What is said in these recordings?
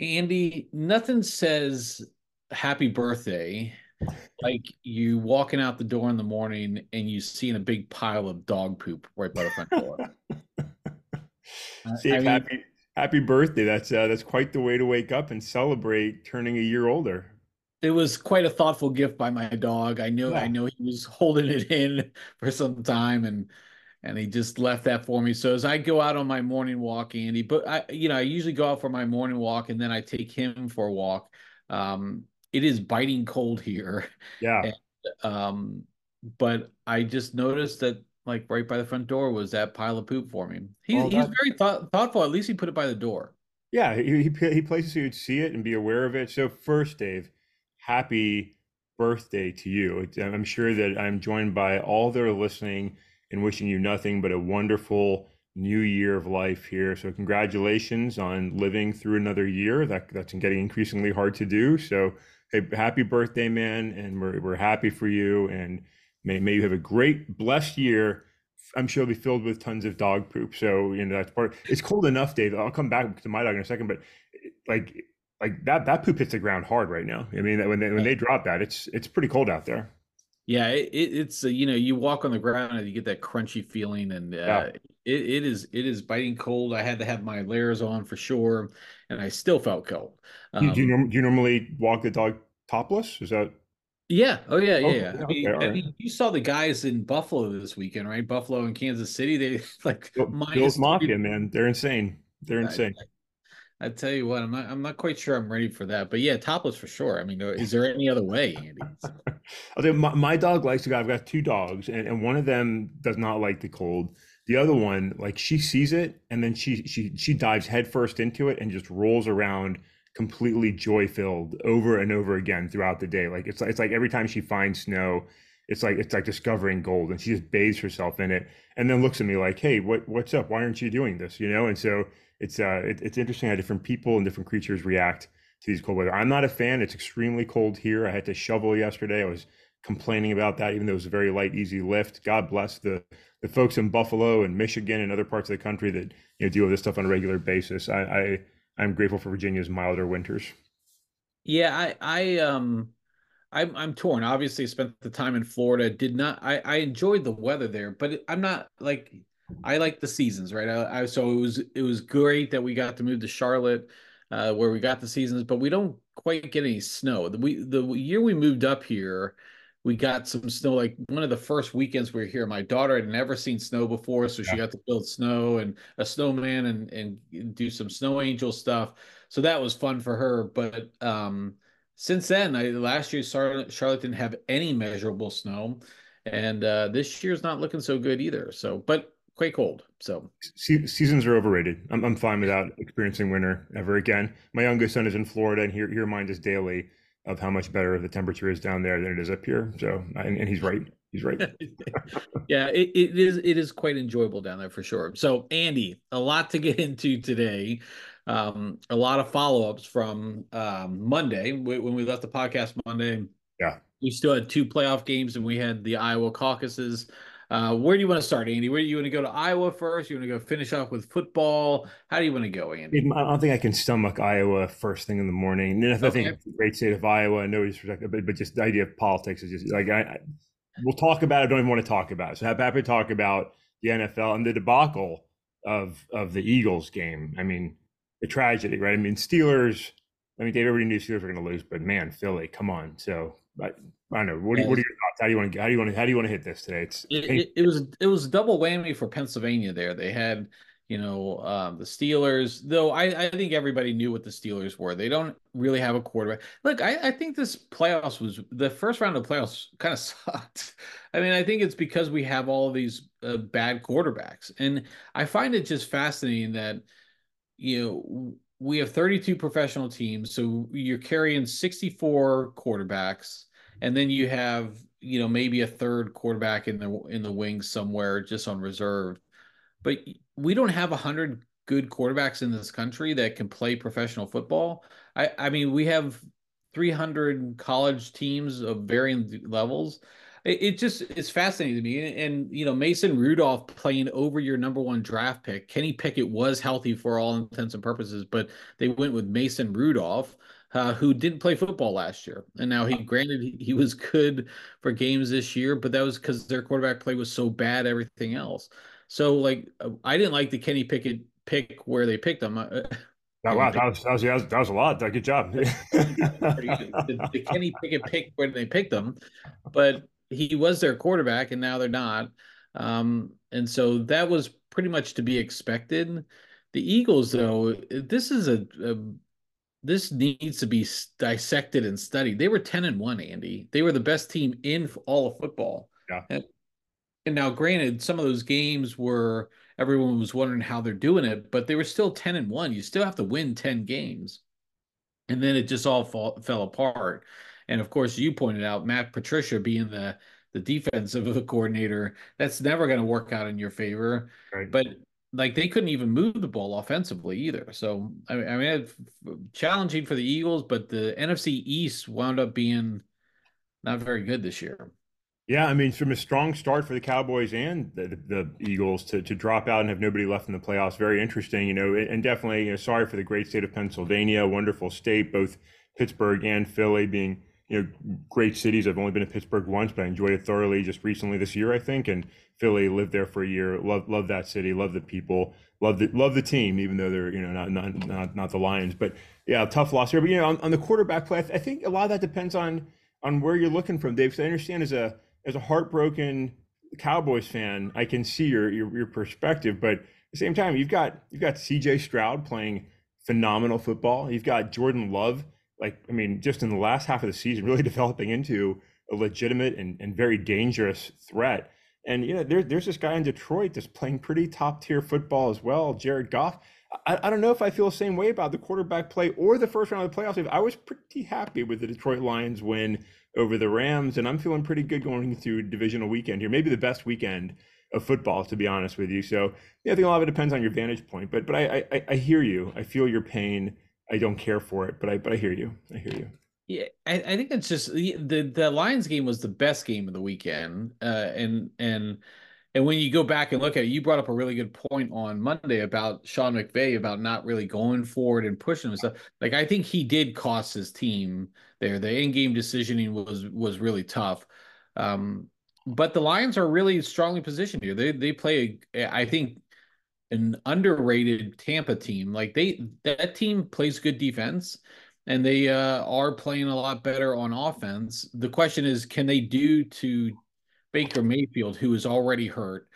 Andy, nothing says happy birthday like you walking out the door in the morning and you seeing a big pile of dog poop right by the front door. Happy birthday. That's quite the way to wake up and celebrate turning a year older. It was quite a thoughtful gift by my dog. I know he was holding it in for some time, and he just left that for me. So as I go out on my morning walk, Andy, but I usually go out for my morning walk and then I take him for a walk. It is biting cold here. Yeah. And, but I just noticed that, like, right by the front door was that pile of poop for me. He's very thoughtful. At least he put it by the door. Yeah, he places so you'd see it and be aware of it. So first, Dave, happy birthday to you. I'm sure that I'm joined by all that are listening and wishing you nothing but a wonderful new year of life here. So congratulations on living through another year. That's getting increasingly hard to do. So hey, happy birthday, man. And we're happy for you. And May you have a great, blessed year. I'm sure it'll be filled with tons of dog poop. So, that's part of, it's cold enough, Dave. I'll come back to my dog in a second, but like that poop hits the ground hard right now. I mean, when they drop that, it's pretty cold out there. Yeah. It's you walk on the ground and you get that crunchy feeling, and it is biting cold. I had to have my layers on for sure. And I still felt cold. Do you normally walk the dog topless? Is that? Yeah. Oh, yeah. Yeah. Okay, I mean, you saw the guys in Buffalo this weekend, right? Buffalo and Kansas City. They Bills Mafia, man. They're insane. I tell you what, I'm not quite sure I'm ready for that. But yeah, topless for sure. I mean, is there any other way, Andy? I think my dog likes to go. I've got two dogs, and one of them does not like the cold. The other one, like, she sees it and then she dives headfirst into it and just rolls around, completely joy-filled, over and over again throughout the day. Like it's like every time she finds snow, it's like discovering gold, and she just bathes herself in it and then looks at me like, hey, what's up? Why aren't you doing this? And so it's interesting how different people and different creatures react to these cold weather. I'm not a fan. It's extremely cold here. I had to shovel yesterday. I was complaining about that, even though it was a very light, easy lift. God bless the folks in Buffalo and Michigan and other parts of the country that deal with this stuff on a regular basis. I'm grateful for Virginia's milder winters. Yeah, I'm torn. Obviously, I spent the time in Florida. I enjoyed the weather there, but I'm not like, I like the seasons, right? So it was great that we got to move to Charlotte, where we got the seasons, but we don't quite get any snow. The year we moved up here, we got some snow, like one of the first weekends we were here. My daughter had never seen snow before, so she got to build snow and a snowman and do some snow angel stuff. So that was fun for her. But since then, last year, Charlotte didn't have any measurable snow. And this year's not looking so good either. So, but quite cold. So seasons are overrated. I'm fine without experiencing winter ever again. My youngest son is in Florida, and he reminds us daily of how much better the temperature is down there than it is up here. So, and he's right. He's right. Yeah, it is quite enjoyable down there for sure. So, Andy, a lot to get into today. A lot of follow-ups from Monday. When we left the podcast Monday, we still had two playoff games and we had the Iowa caucuses. Where do you want to start, Andy? Where do you want to go to Iowa first? You want to go finish off with football? How do you want to go, Andy? I don't think I can stomach Iowa first thing in the morning. I think it's the great state of Iowa, no disrespect, but just the idea of politics is just like, we'll talk about it. I don't even want to talk about it. So I'm happy to talk about the NFL and the debacle of the Eagles game. I mean, the tragedy, right? I mean, Steelers. I mean, Dave, everybody knew Steelers were going to lose, but man, Philly, come on. So I don't know. What are your thoughts? How do you want to hit this today? It was a double whammy for Pennsylvania there. They had, the Steelers, though I think everybody knew what the Steelers were. They don't really have a quarterback. Look, I think this playoffs was the first round of playoffs kind of sucked. I mean, I think it's because we have all of these bad quarterbacks. And I find it just fascinating that, we have 32 professional teams, so you're carrying 64 quarterbacks, and then you have, maybe a third quarterback in the wings somewhere just on reserve. But we don't have 100 good quarterbacks in this country that can play professional football. I mean, we have 300 college teams of varying levels. It just is fascinating to me. And, you know, Mason Rudolph playing over your number one draft pick. Kenny Pickett was healthy for all intents and purposes, but they went with Mason Rudolph, who didn't play football last year. And now he was good for games this year, but that was because their quarterback play was so bad, everything else. So, like, I didn't like the Kenny Pickett pick where they picked him. Wow, that was a lot. Good job. the Kenny Pickett pick where they picked him, but he was their quarterback, and now they're not. And so that was pretty much to be expected. The Eagles, though, this is this needs to be dissected and studied. They were 10-1, Andy. They were the best team in all of football. Yeah. And now, granted, some of those games were everyone was wondering how they're doing it, but they were still 10-1. You still have to win 10 games. And then it just all fell apart. And, of course, you pointed out Matt Patricia being the defensive coordinator. That's never going to work out in your favor. Right. But, like, they couldn't even move the ball offensively either. So, I mean, challenging for the Eagles, but the NFC East wound up being not very good this year. Yeah, I mean, from a strong start for the Cowboys and the Eagles to drop out and have nobody left in the playoffs, very interesting, you know, and definitely, you know, sorry for the great state of Pennsylvania, wonderful state, both Pittsburgh and Philly being, you know, great cities. I've only been to Pittsburgh once, but I enjoyed it thoroughly just recently this year, I think, and Philly, lived there for a year, love that city, love the people, love the team, even though they're, you know, not the Lions. But, yeah, tough loss here. But, you know, on the quarterback play, I think a lot of that depends on where you're looking from, Dave. So I understand as a heartbroken Cowboys fan, I can see your perspective, but at the same time, you've got CJ Stroud playing phenomenal football. You've got Jordan Love, like, I mean, just in the last half of the season, really developing into a legitimate and very dangerous threat. And, you know, there's this guy in Detroit that's playing pretty top tier football as well, Jared Goff. I don't know if I feel the same way about the quarterback play or the first round of the playoffs. I was pretty happy with the Detroit Lions win over the Rams, and I'm feeling pretty good going through divisional weekend here. Maybe the best weekend of football, to be honest with you. So, yeah, I think a lot of it depends on your vantage point. But I hear you. I feel your pain. I don't care for it, but I hear you. I hear you. Yeah, I think it's just the Lions game was the best game of the weekend, and when you go back and look at it, you brought up a really good point on Monday about Sean McVay, about not really going forward and pushing himself. Like, I think he did cost his team there. The in-game decisioning was really tough. But the Lions are really strongly positioned here. They play, I think, an underrated Tampa team. Like, that team plays good defense, and they are playing a lot better on offense. The question is, can they do to Baker Mayfield, who is already hurt,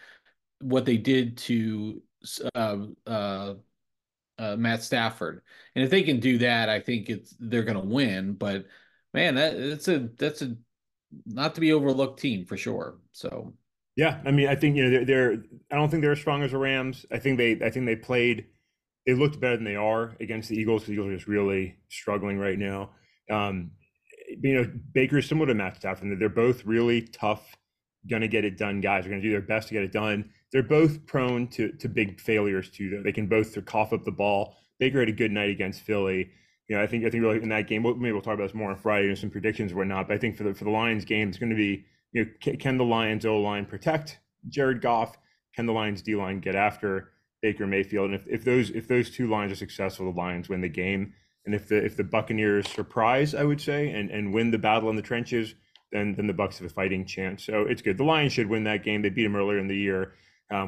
what they did to Matt Stafford? And if they can do that, I think they're going to win. But, man, that's a not to be overlooked team for sure. So, yeah, I mean, I think, you know, I don't think they're as strong as the Rams. I think they played. They looked better than they are against the Eagles. The Eagles are just really struggling right now. You know, Baker is similar to Matt Stafford. They're both really tough, going to get it done guys. Are going to do their best to get it done. They're both prone to big failures too, though. They can both cough up the ball. Baker had a good night against Philly. You know, I think really in that game, maybe we'll talk about this more on Friday and some predictions or whatnot. But I think for the Lions game, it's going to be, you know, can the Lions O-line protect Jared Goff? Can the Lions D-line get after Baker Mayfield? And if those two lines are successful, the Lions win the game. And if the Buccaneers surprise, I would say, and win the battle in the trenches, then the Bucs have a fighting chance. So it's good. The Lions should win that game. They beat them earlier in the year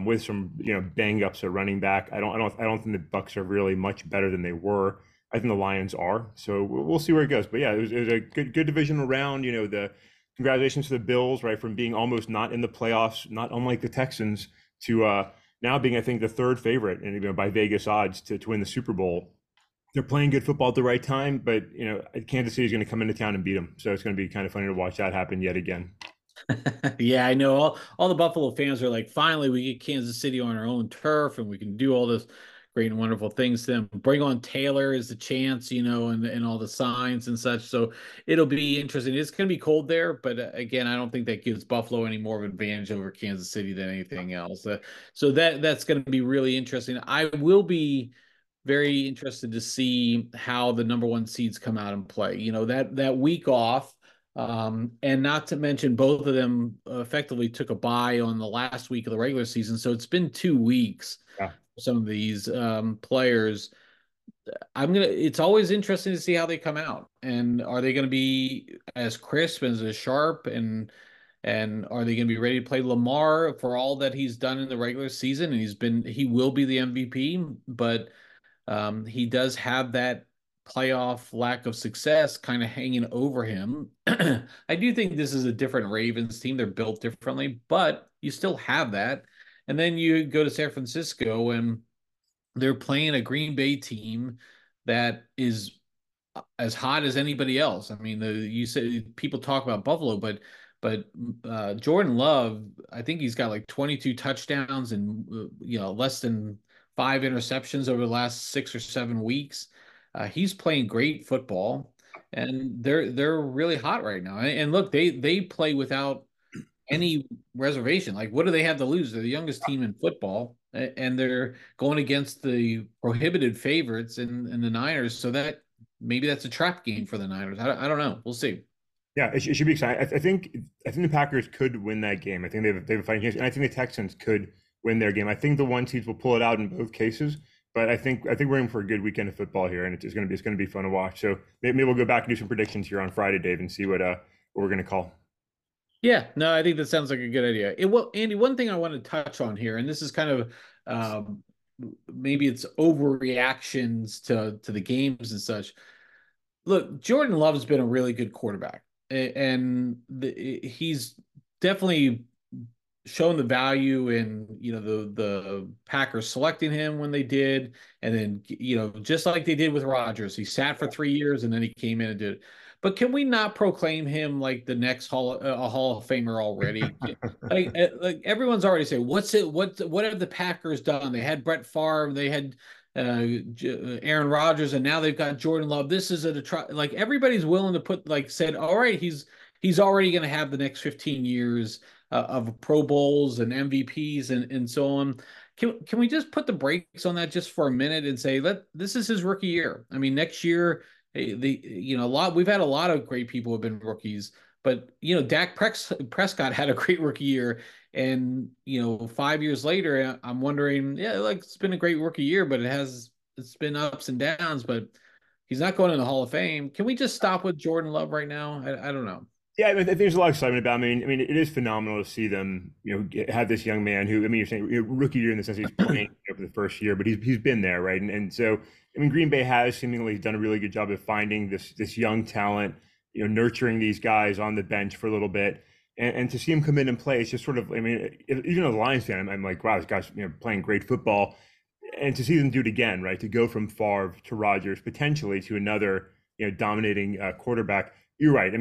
with some, you know, bang ups at running back. I don't think the Bucs are really much better than they were. I think the Lions are. So we'll see where it goes. But yeah, it was a good divisional round. You know, the congratulations to the Bills, right, from being almost not in the playoffs, not unlike the Texans, to now being, I think, the third favorite, and, you know, by Vegas odds to win the Super Bowl. They're playing good football at the right time, but, you know, Kansas City is going to come into town and beat them. So it's going to be kind of funny to watch that happen yet again. Yeah, I know. All the Buffalo fans are like, finally, we get Kansas City on our own turf and we can do all this great and wonderful things to them. Bring on Taylor is the chance, you know, and all the signs and such. So it'll be interesting. It's going to be cold there, but again, I don't think that gives Buffalo any more of an advantage over Kansas City than anything else. So that's going to be really interesting. I will be very interested to see how the number one seeds come out and play. You know, that week off And not to mention both of them effectively took a bye on the last week of the regular season. So it's been 2 weeks for some of these players. It's always interesting to see how they come out, and are they going to be as crisp and as sharp, and are they going to be ready to play? Lamar, for all that he's done in the regular season, and he will be the MVP, but he does have that playoff lack of success kind of hanging over him. I do think this is a different Ravens team. They're built differently, but you still have that. And then you go to San Francisco, and they're playing a Green Bay team that is as hot as anybody else. I mean, you say people talk about Buffalo, but Jordan Love, I think he's got like 22 touchdowns and less than 5 interceptions over the last 6 or 7 weeks. He's playing great football, and they're really hot right now. And look, they play without any reservation. Like, what do they have to lose? They're the youngest team in football, and they're going against the prohibited favorites in the Niners. So that maybe that's a trap game for the Niners. I don't know. We'll see. Yeah, it should be exciting. I think the Packers could win that game. I think they have a fighting chance, and I think the Texans could win their game. I think the 1 seeds will pull it out in both cases. But I think we're in for a good weekend of football here, and it's going to be fun to watch. So maybe we'll go back and do some predictions here on Friday, Dave, and see what we're going to call. Yeah, no, I think that sounds like a good idea. Andy, one thing I want to touch on here, and this is kind of maybe it's overreactions to the games and such. Look, Jordan Love's been a really good quarterback, and he's definitely shown the value in the Packers selecting him when they did, and then just like they did with Rodgers, he sat for 3 years and then he came in and did it. But can we not proclaim him like the next Hall of Famer already? like everyone's already saying, what have the Packers done? They had Brett Favre, they had Aaron Rodgers, and now they've got Jordan Love. This is like everybody's willing to put all right, he's already going to have the next 15 years of Pro Bowls and MVPs and so on. Can we just put the brakes on that just for a minute and say this is his rookie year? I mean, next year, we've had a lot of great people who have been rookies, but Dak Prescott had a great rookie year, and 5 years later, I'm wondering, it's been a great rookie year, but it's been ups and downs, but he's not going in the Hall of Fame. Can we just stop with Jordan Love right now? I don't know. Yeah, I think there's a lot of excitement about. I mean, it is phenomenal to see them, have this young man who, you're saying rookie year in the sense he's playing for the first year, but he's been there, right? And so, Green Bay has seemingly done a really good job of finding this young talent, nurturing these guys on the bench for a little bit, and to see him come in and play, it's just sort of, even as a Lions fan, I'm like, wow, this guy's playing great football, and to see them do it again, right? To go from Favre to Rodgers, potentially to another, dominating quarterback. You're right.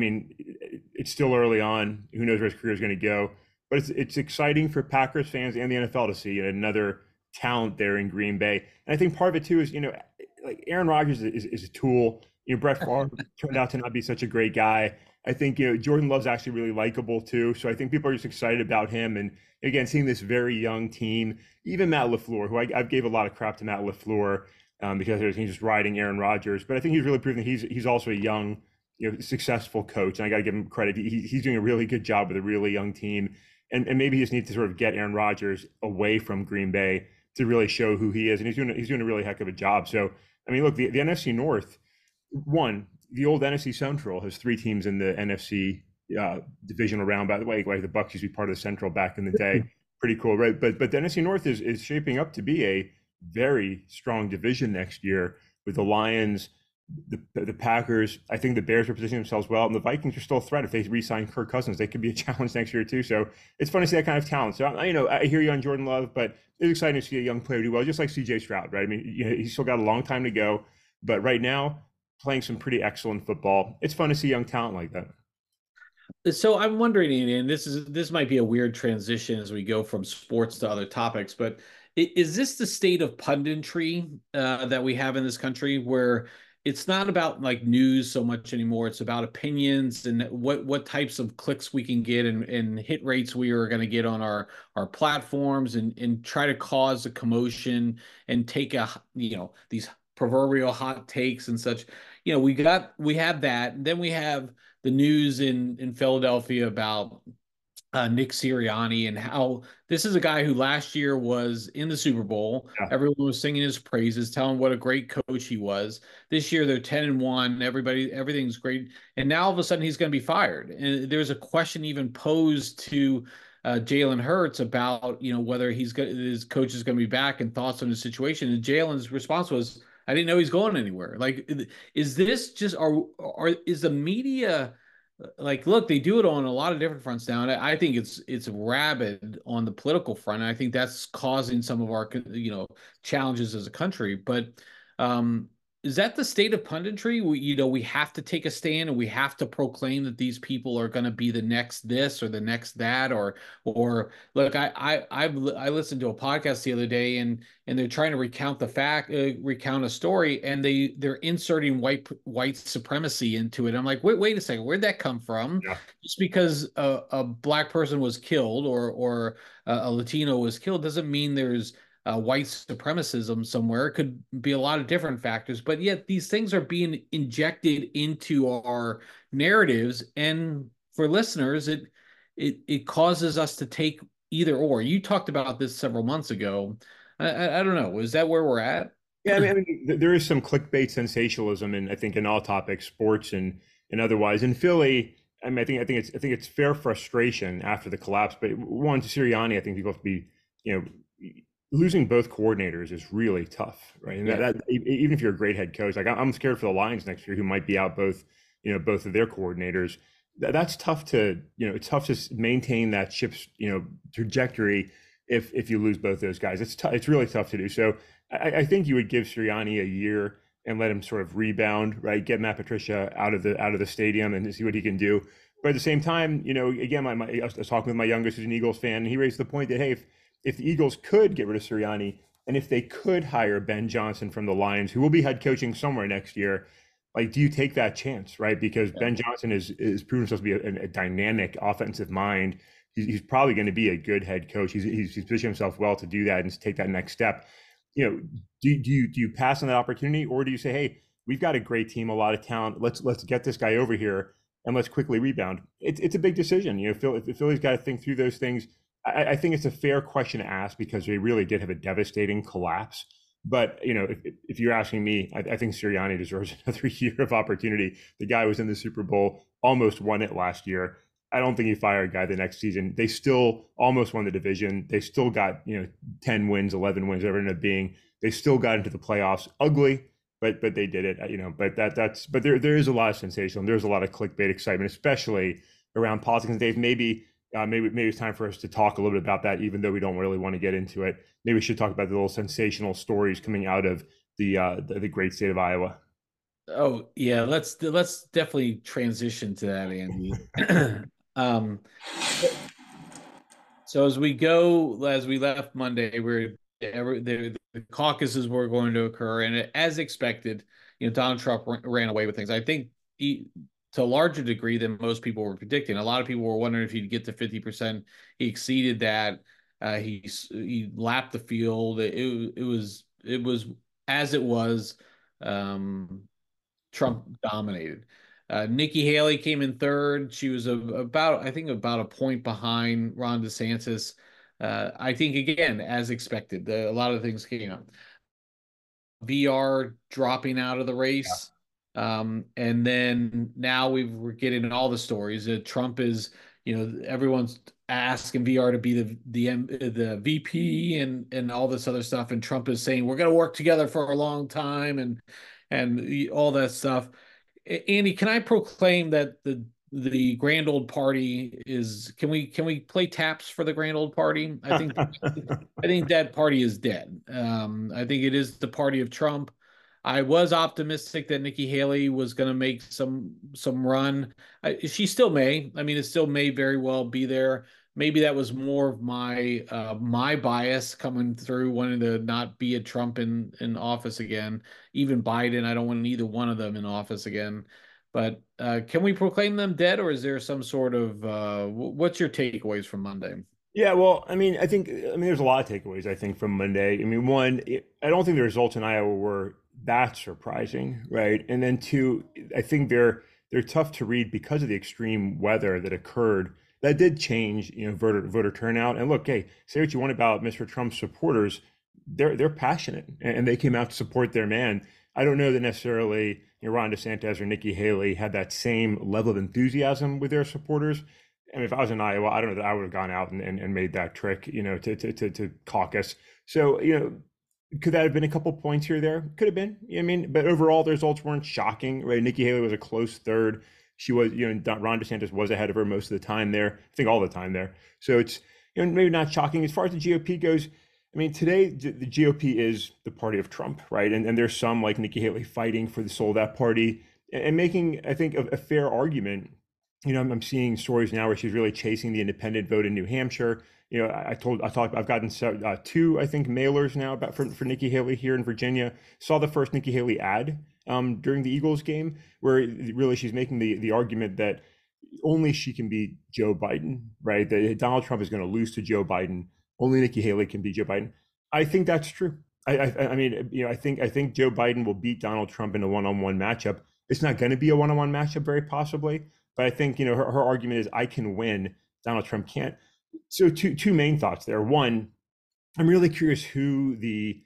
It's still early on. Who knows where his career is going to go? But it's exciting for Packers fans and the NFL to see another talent there in Green Bay. And I think part of it, too, is, like Aaron Rodgers is a tool. Brett Favre turned out to not be such a great guy. I think, Jordan Love's actually really likable, too. So I think people are just excited about him. And, again, seeing this very young team, even Matt LaFleur, who I gave a lot of crap to Matt LaFleur because he's just riding Aaron Rodgers. But I think he's really proven that he's also a young, successful coach, and I got to give him credit. He's doing a really good job with a really young team, and maybe he just needs to sort of get Aaron Rodgers away from Green Bay to really show who he is, and he's doing a really heck of a job. So, look, the NFC North, the old NFC Central has 3 teams in the NFC divisional round. By the way, like the Bucs used to be part of the Central back in the day, pretty cool, right? But the NFC North is shaping up to be a very strong division next year with the Lions, the Packers. I think the Bears are positioning themselves well, and the Vikings are still a threat. If they re-sign Kirk Cousins, they could be a challenge next year too. So it's fun to see that kind of talent. So I hear you on Jordan Love, but it's exciting to see a young player do well, just like CJ Stroud, right? He's still got a long time to go, but right now playing some pretty excellent football. It's fun to see young talent like that. So I'm wondering, Andy, and this might be a weird transition as we go from sports to other topics, but is this the state of punditry that we have in this country, where it's not about like news so much anymore? It's about opinions and what types of clicks we can get and hit rates we are going to get on our platforms, and try to cause a commotion and take these proverbial hot takes and such. We have that. And then we have the news in Philadelphia about Nick Sirianni, and how this is a guy who last year was in the Super Bowl. Yeah. Everyone was singing his praises, telling what a great coach he was. This year, they're 10-1. Everything's great. And now all of a sudden he's going to be fired. And there's a question even posed to Jalen Hurts about, you know, whether his coach is going to be back and thoughts on the situation. And Jalen's response was, I didn't know he's going anywhere. Like, is this just, is the media, like, look, they do it on a lot of different fronts now, and I think it's rabid on the political front. And I think that's causing some of our, you know, challenges as a country. But is that the state of punditry? We have to take a stand, and we have to proclaim that these people are going to be the next this or the next that, or look, I listened to a podcast the other day, and they're trying to recount a story, and they're inserting white supremacy into it. I'm like, wait a second, where'd that come from? Yeah. Just because a black person was killed or a Latino was killed doesn't mean there's white supremacism somewhere. It could be a lot of different factors, but yet these things are being injected into our narratives. And for listeners, it causes us to take either or. You talked about this several months ago. I don't know. Is that where we're at? Yeah, I mean, there is some clickbait sensationalism, and I think in all topics, sports and otherwise. In Philly, I mean, I think it's fair frustration after the collapse. But one, to Sirianni, I think people have to be, you know, losing both coordinators is really tough, right? And that even if you're a great head coach, like I'm scared for the Lions next year, who might be out both of their coordinators. That's tough to, you know, it's tough to maintain that ship's, you know, trajectory if you lose both those guys. It's really tough to do. So I think you would give Sirianni a year and let him sort of rebound, right? Get Matt Patricia out of the stadium and see what he can do. But at the same time, you know, again, I was talking with my youngest, who's an Eagles fan, and he raised the point that, hey, if the Eagles could get rid of Sirianni, and if they could hire Ben Johnson from the Lions, who will be head coaching somewhere next year, like, do you take that chance, right? Because Ben Johnson is proven himself to be a dynamic offensive mind. He's probably going to be a good head coach. He's positioned himself well to do that and to take that next step. You know, do you pass on that opportunity, or do you say, hey, we've got a great team, a lot of talent. Let's get this guy over here and let's quickly rebound. It's a big decision. You know, Philly's got to think through those things. I think it's a fair question to ask, because they really did have a devastating collapse. But, you know, if you're asking me, I think Sirianni deserves another year of opportunity. The guy was in the Super Bowl, almost won it last year. I don't think you fire a guy the next season. They still almost won the division. They still got, you know, 10 wins, 11 wins, whatever it ended up being. They still got into the playoffs. Ugly, but they did it, you know. But there is a lot of sensational. There's a lot of clickbait excitement, especially around politics. And Dave, maybe it's time for us to talk a little bit about that, even though we don't really want to get into it. Maybe we should talk about the little sensational stories coming out of the great state of Iowa. Oh yeah, let's definitely transition to that, Andy. So as we left Monday, the caucuses were going to occur, and as expected, you know, Donald Trump ran away with things. I think to a larger degree than most people were predicting. A lot of people were wondering if he'd get to 50%. He exceeded that. He lapped the field. It was as it was. Trump dominated. Nikki Haley came in third. She was about a point behind Ron DeSantis. I think, again, as expected, a lot of things came up. VR dropping out of the race. Yeah. And then now we're getting all the stories that Trump is, you know, everyone's asking VR to be the VP and all this other stuff. And Trump is saying, we're going to work together for a long time and all that stuff. Andy, can I proclaim that the Grand Ole Party is, can we play taps for the Grand Ole Party? I think that party is dead. I think it is the party of Trump. I was optimistic that Nikki Haley was going to make some run. She still may. I mean, it still may very well be there. Maybe that was more of my bias coming through, wanting to not be a Trump in office again. Even Biden, I don't want either one of them in office again. But can we proclaim them dead, or is there some sort of what's your takeaways from Monday? Yeah, well, I mean, there's a lot of takeaways, I think, from Monday. I mean, one, I don't think the results in Iowa were that surprising, right? And then two, I think there they're tough to read because of the extreme weather that occurred. That did change, voter turnout. And look, hey, say what you want about Mr. Trump's supporters, they're passionate and they came out to support their man. I don't know that necessarily Ron DeSantis or Nikki Haley had that same level of enthusiasm with their supporters. I mean, if I was in Iowa, I don't know that I would have gone out and made that trick, to caucus. So, could that have been a couple points here or there? Could have been. But overall, the results weren't shocking, right? Nikki Haley was a close third. She was, Ron DeSantis was ahead of her most of the time there, I think all the time there. So it's, maybe not shocking. As far as the GOP goes, today the GOP is the party of Trump, right? And there's some like Nikki Haley fighting for the soul of that party and making, I think, a fair argument. I'm seeing stories now where she's really chasing the independent vote in New Hampshire. I've gotten two, I think, mailers now about for Nikki Haley here in Virginia. Saw the first Nikki Haley ad during the Eagles game, where really she's making the argument that only she can be Joe Biden, right? That Donald Trump is going to lose to Joe Biden. Only Nikki Haley can be Joe Biden. I think that's true. I think Joe Biden will beat Donald Trump in a one-on-one matchup. It's not going to be a one-on-one matchup, very possibly. But I think, her argument is I can win, Donald Trump can't. So two main thoughts there. One, I'm really curious who is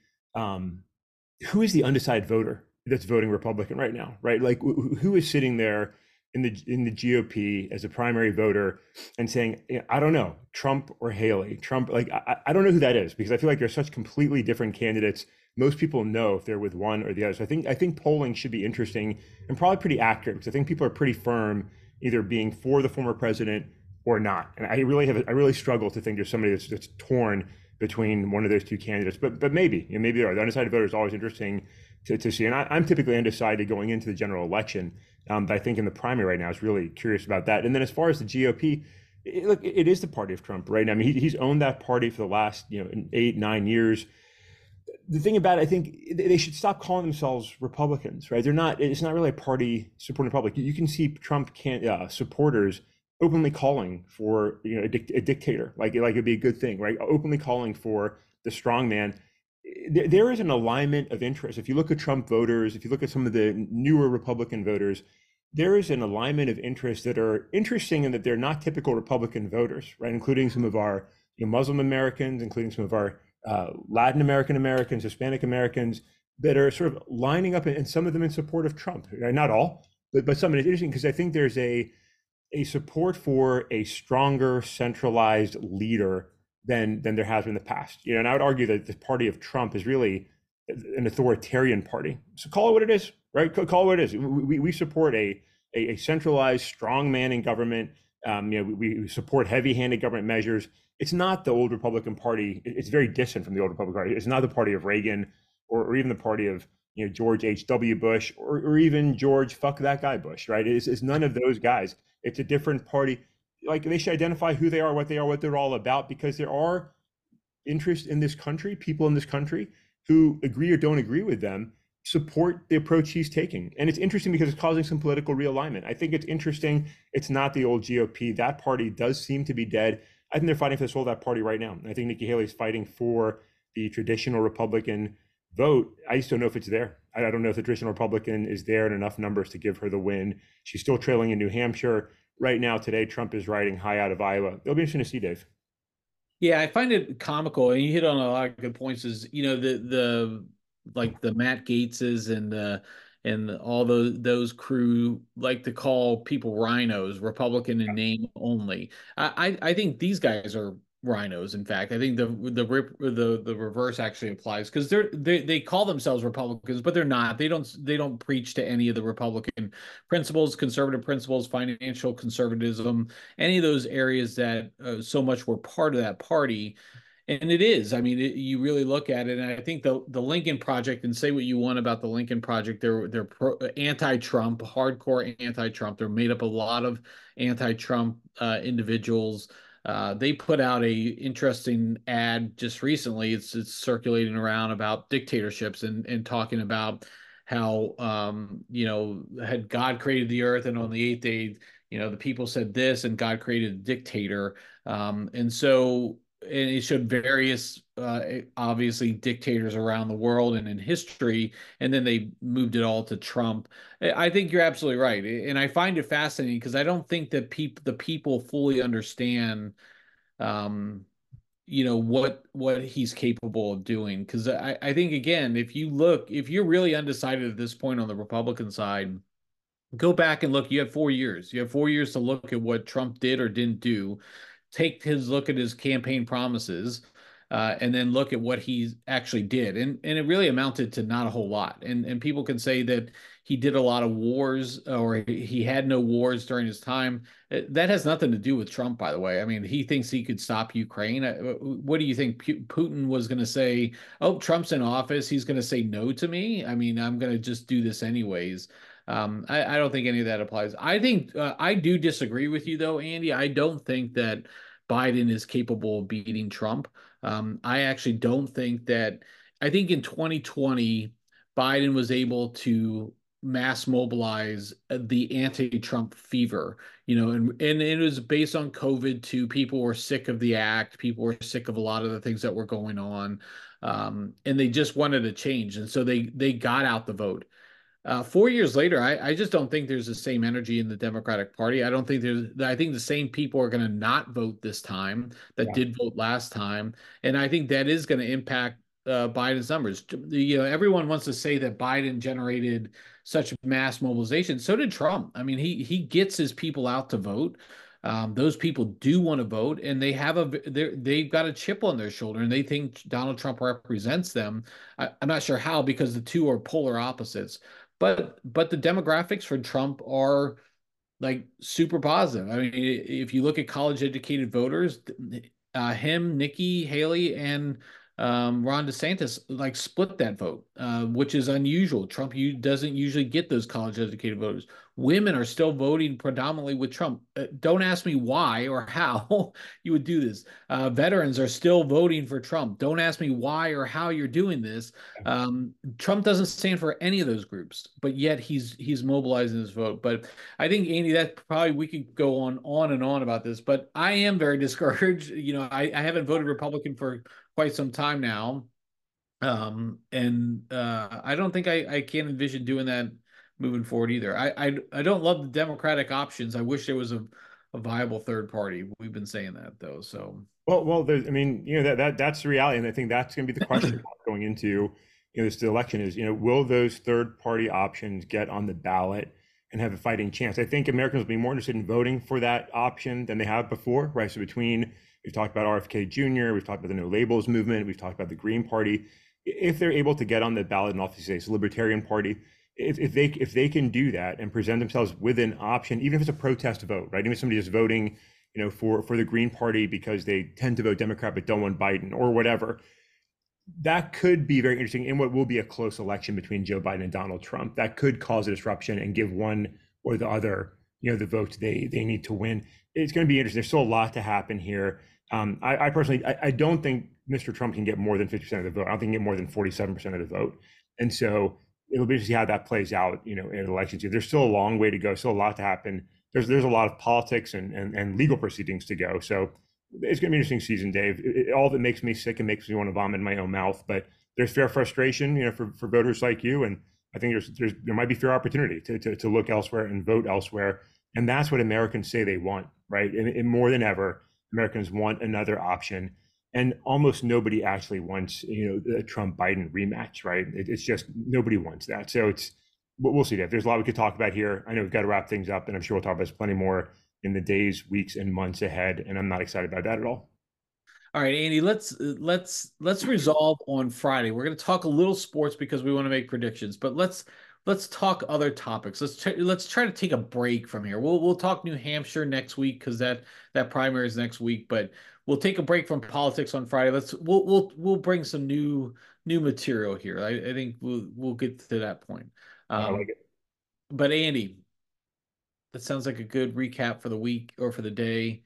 the undecided voter that's voting Republican right now, right? Like who is sitting there in the GOP as a primary voter and saying, I don't know, Trump or Haley. Trump, like, I don't know who that is, because I feel like they're such completely different candidates. Most people know if they're with one or the other. So I think polling should be interesting and probably pretty accurate, because I think people are pretty firm either being for the former president or not. And I really struggle to think there's somebody that's torn between one of those two candidates, but maybe there are. The undecided voter is always interesting to see. And I'm typically undecided going into the general election, but I think in the primary right now, I was really curious about that. And then as far as the GOP, it is the party of Trump right now. I mean, he's owned that party for the last 8-9 years. The thing about it, I think they should stop calling themselves Republicans, right? They're not. It's not really a party supporting the public. You can see Trump supporters openly calling for a dictator, like it'd be a good thing, right? Openly calling for the strong man. There is an alignment of interest. If you look at Trump voters, if you look at some of the newer Republican voters, there is an alignment of interest that are interesting in that they're not typical Republican voters, right? Including some of our Muslim Americans, including some of our Latin American Americans, Hispanic Americans, that are sort of lining up, and some of them in support of Trump. Right? Not all, but some. And it's interesting because I think there's a support for a stronger centralized leader than there has been in the past. And I would argue that the party of Trump is really an authoritarian party. So call it what it is, right? Call it what it is. We support a centralized, strong man in government. We support heavy-handed government measures. It's not the old Republican Party. It's very distant from the old Republican Party. It's not the party of Reagan or even the party of George H.W. Bush or even George fuck that guy Bush, right? It's none of those guys. It's a different party. Like, they should identify who they are, what they are, what they're all about, because there are interests in this country, people in this country who agree or don't agree with them, support the approach he's taking. And it's interesting because it's causing some political realignment. I think it's interesting. It's not the old GOP. That party does seem to be dead. I think they're fighting for the soul of that party right now. And I think Nikki Haley is fighting for the traditional Republican vote. I just don't know if it's there. I don't know if the traditional Republican is there in enough numbers to give her the win. She's still trailing in New Hampshire. Right now, today, Trump is riding high out of Iowa. It'll be interesting to see, Dave. Yeah, I find it comical. And you hit on a lot of good points is, the Matt Gaetzes and all those crew like to call people rhinos, Republican in name only. I think these guys are rhinos. In fact, I think the reverse actually applies, because they call themselves Republicans, but they're not. They don't preach to any of the Republican principles, conservative principles, financial conservatism, any of those areas that so much were part of that party. And it is. I mean, you really look at it, and I think the Lincoln Project, and say what you want about the Lincoln Project, they're anti-Trump, hardcore anti-Trump. They're made up a lot of anti-Trump individuals. They put out a interesting ad just recently. It's circulating around about dictatorships and talking about how had God created the earth, and on the eighth day, the people said this, and God created a dictator, and so. and it showed various, obviously, dictators around the world and in history, and then they moved it all to Trump. I think you're absolutely right, and I find it fascinating because I don't think that the people fully understand, you know, what he's capable of doing. Because I think, again, if you're really undecided at this point on the Republican side, go back and look. You have 4 years. You have 4 years to look at what Trump did or didn't do. Take his look at his campaign promises, and then look at what he actually did. And it really amounted to not a whole lot. And people can say that he did a lot of wars, or he had no wars during his time. That has nothing to do with Trump, by the way. I mean, he thinks he could stop Ukraine. What do you think Putin was going to say? Oh, Trump's in office. He's going to say no to me. I mean, I'm going to just do this anyways. I don't think any of that applies. I think I do disagree with you, though, Andy. I don't think that Biden is capable of beating Trump. I actually don't think that. I think in 2020, Biden was able to mass mobilize the anti-Trump fever, you know, and it was based on COVID too. People were sick of the act. People were sick of a lot of the things that were going on, and they just wanted a change. And so they got out the vote. 4 years later, I just don't think there's the same energy in the Democratic Party. I don't think I think the same people are going to not vote this time that did vote last time. And I think that is going to impact Biden's numbers. You know, everyone wants to say that Biden generated such mass mobilization. So did Trump. I mean, he gets his people out to vote. Those people do want to vote, and they've got a chip on their shoulder, and they think Donald Trump represents them. I'm not sure how, because the two are polar opposites. But the demographics for Trump are like super positive. I mean, if you look at college-educated voters, him, Nikki Haley, and Ron DeSantis like split that vote, which is unusual. Trump doesn't usually get those college-educated voters. Women are still voting predominantly with Trump. Don't ask me why or how you would do this. Veterans are still voting for Trump. Don't ask me why or how you're doing this. Trump doesn't stand for any of those groups, but yet he's mobilizing his vote. But I think, Andy, that probably we could go on and on about this, but I am very discouraged. You know, I haven't voted Republican for quite some time now. I don't think I can envision doing that moving forward either. I don't love the Democratic options. I wish there was a viable third party. We've been saying that, though. So well, there's, I mean, you know, that's the reality, and I think that's going to be the question going into, you know, this election is, you know, will those third party options get on the ballot and have a fighting chance? I think Americans will be more interested in voting for that option than they have before, right? So between, we've talked about RFK Jr., we've talked about the No Labels movement, we've talked about the Green Party. If they're able to get on the ballot in office states, the Libertarian Party. If they can do that and present themselves with an option, even if it's a protest vote, right? Even if somebody is voting, you know, for the Green Party because they tend to vote Democrat but don't want Biden or whatever, that could be very interesting in what will be a close election between Joe Biden and Donald Trump. That could cause a disruption and give one or the other, you know, the votes they need to win. It's going to be interesting. There's still a lot to happen here. I personally, I don't think Mr. Trump can get more than 50% of the vote. I don't think he can get more than 47% of the vote, and so it'll be to see how that plays out, you know, in an election. There's still a long way to go, still a lot to happen. There's a lot of politics and legal proceedings to go. So it's going to be an interesting season, Dave. All that makes me sick and makes me want to vomit in my own mouth. But there's fair frustration, you know, for voters like you. And I think there might be fair opportunity to look elsewhere and vote elsewhere. And that's what Americans say they want, right? And more than ever, Americans want another option. And almost nobody actually wants, you know, a Trump-Biden rematch, right? It's just nobody wants that. So we'll see, Dave. There's a lot we could talk about here. I know we've got to wrap things up, and I'm sure we'll talk about this plenty more in the days, weeks, and months ahead. And I'm not excited about that at all. All right, Andy, let's resolve on Friday. We're going to talk a little sports because we want to make predictions, but let's talk other topics. Let's try to take a break from here. We'll talk New Hampshire next week because that primary is next week, but we'll take a break from politics on Friday. We'll bring some new material here. I think we'll get to that point. I like it. But Andy, that sounds like a good recap for the week or for the day.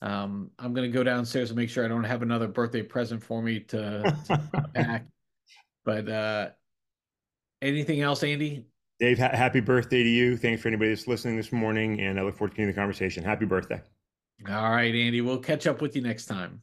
I'm gonna go downstairs and make sure I don't have another birthday present for me to pack. But anything else, Andy? Dave, happy birthday to you. Thanks for anybody that's listening this morning, and I look forward to continuing the conversation. Happy birthday. All right, Andy, we'll catch up with you next time.